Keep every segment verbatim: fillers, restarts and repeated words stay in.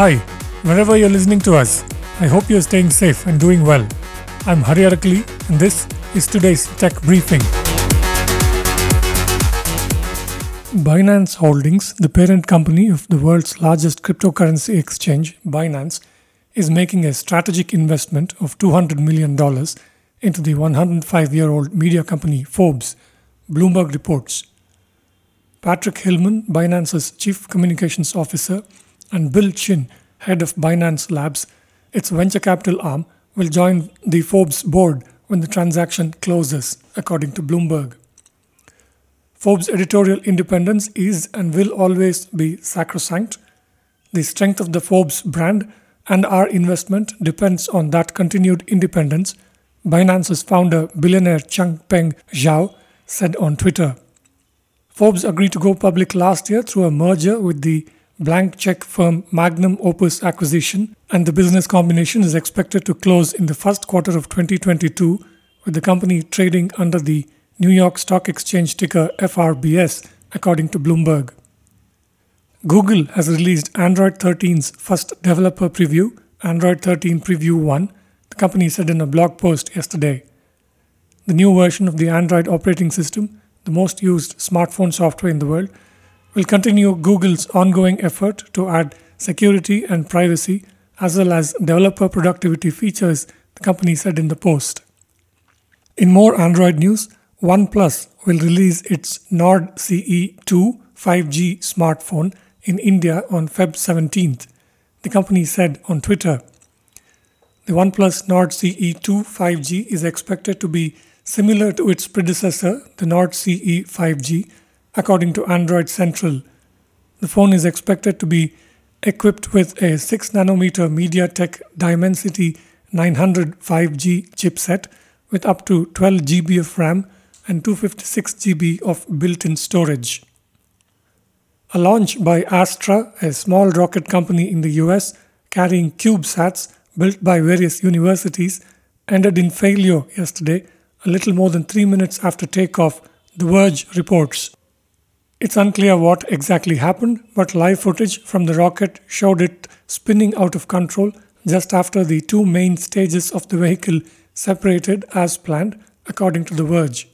Hi, wherever you're listening to us, I hope you're staying safe and doing well. I'm Hari Arakali and this is today's Tech Briefing. Binance Holdings, the parent company of the world's largest cryptocurrency exchange, Binance, is making a strategic investment of two hundred million dollars into the one hundred five year old media company Forbes, Bloomberg reports. Patrick Hillman, Binance's Chief Communications Officer, and Bill Chin, head of Binance Labs, its venture capital arm, will join the Forbes board when the transaction closes, according to Bloomberg. Forbes' editorial independence is and will always be sacrosanct. The strength of the Forbes brand and our investment depends on that continued independence, Binance's founder, billionaire Changpeng Zhao, said on Twitter. Forbes agreed to go public last year through a merger with the blank check firm Magnum Opus Acquisition, and the business combination is expected to close in the first quarter of twenty twenty-two, with the company trading under the New York Stock Exchange ticker F R B S, according to Bloomberg. Google has released Android thirteen's first developer preview, Android thirteen Preview one, the company said in a blog post yesterday. The new version of the Android operating system, the most used smartphone software in the world, will continue Google's ongoing effort to add security and privacy as well as developer productivity features, the company said in the post. In more Android news, OnePlus will release its Nord C E two five G smartphone in India on February seventeenth, the company said on Twitter. The OnePlus Nord C E two five G is expected to be similar to its predecessor, the Nord C E five G, according to Android Central. The phone is expected to be equipped with a six nanometer MediaTek Dimensity nine hundred five G chipset with up to twelve gigabytes of RAM and two hundred fifty-six gigabytes of built-in storage. A launch by Astra, a small rocket company in the U S carrying CubeSats built by various universities, ended in failure yesterday, a little more than three minutes after takeoff, The Verge reports. It's unclear what exactly happened, but live footage from the rocket showed it spinning out of control just after the two main stages of the vehicle separated as planned, according to The Verge.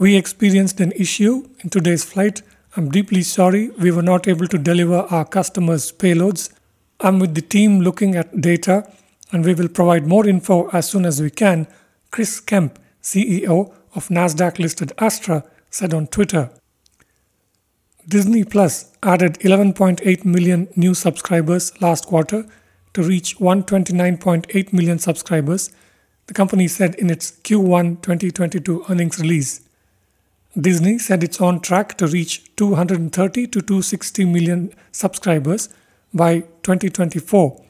We experienced an issue in today's flight. I'm deeply sorry we were not able to deliver our customers' payloads. I'm with the team looking at data and we will provide more info as soon as we can, Chris Kemp, C E O of NASDAQ-listed Astra, said on Twitter. Disney Plus added eleven point eight million new subscribers last quarter to reach one hundred twenty-nine point eight million subscribers, the company said in its Q one twenty twenty-two earnings release. Disney said it's on track to reach two hundred thirty to two hundred sixty million subscribers by twenty twenty-four.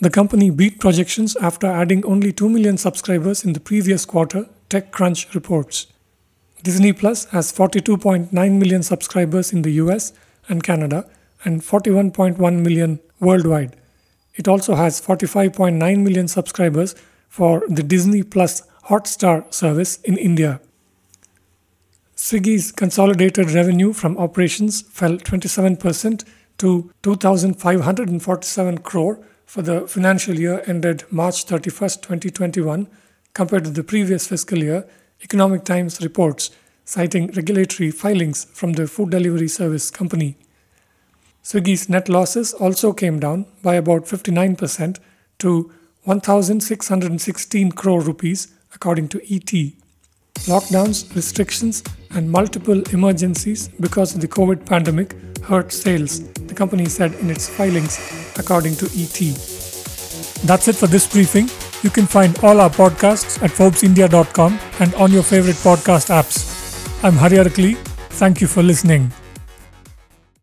The company beat projections after adding only two million subscribers in the previous quarter, TechCrunch reports. Disney Plus has forty-two point nine million subscribers in the U S and Canada and forty-one point one million worldwide. It also has forty-five point nine million subscribers for the Disney Plus Hotstar service in India. Swiggy's consolidated revenue from operations fell twenty-seven percent to two thousand five hundred forty-seven crore for the financial year ended March thirty-first, twenty twenty-one, compared to the previous fiscal year, Economic Times reports, citing regulatory filings from the food delivery service company. Swiggy's net losses also came down by about fifty-nine percent to one thousand six hundred sixteen crore rupees, according to E T. Lockdowns, restrictions, and multiple emergencies because of the COVID pandemic hurt sales, the company said in its filings, according to E T. That's it for this briefing. You can find all our podcasts at forbes india dot com and on your favorite podcast apps. I'm Hari Arakali. Thank you for listening.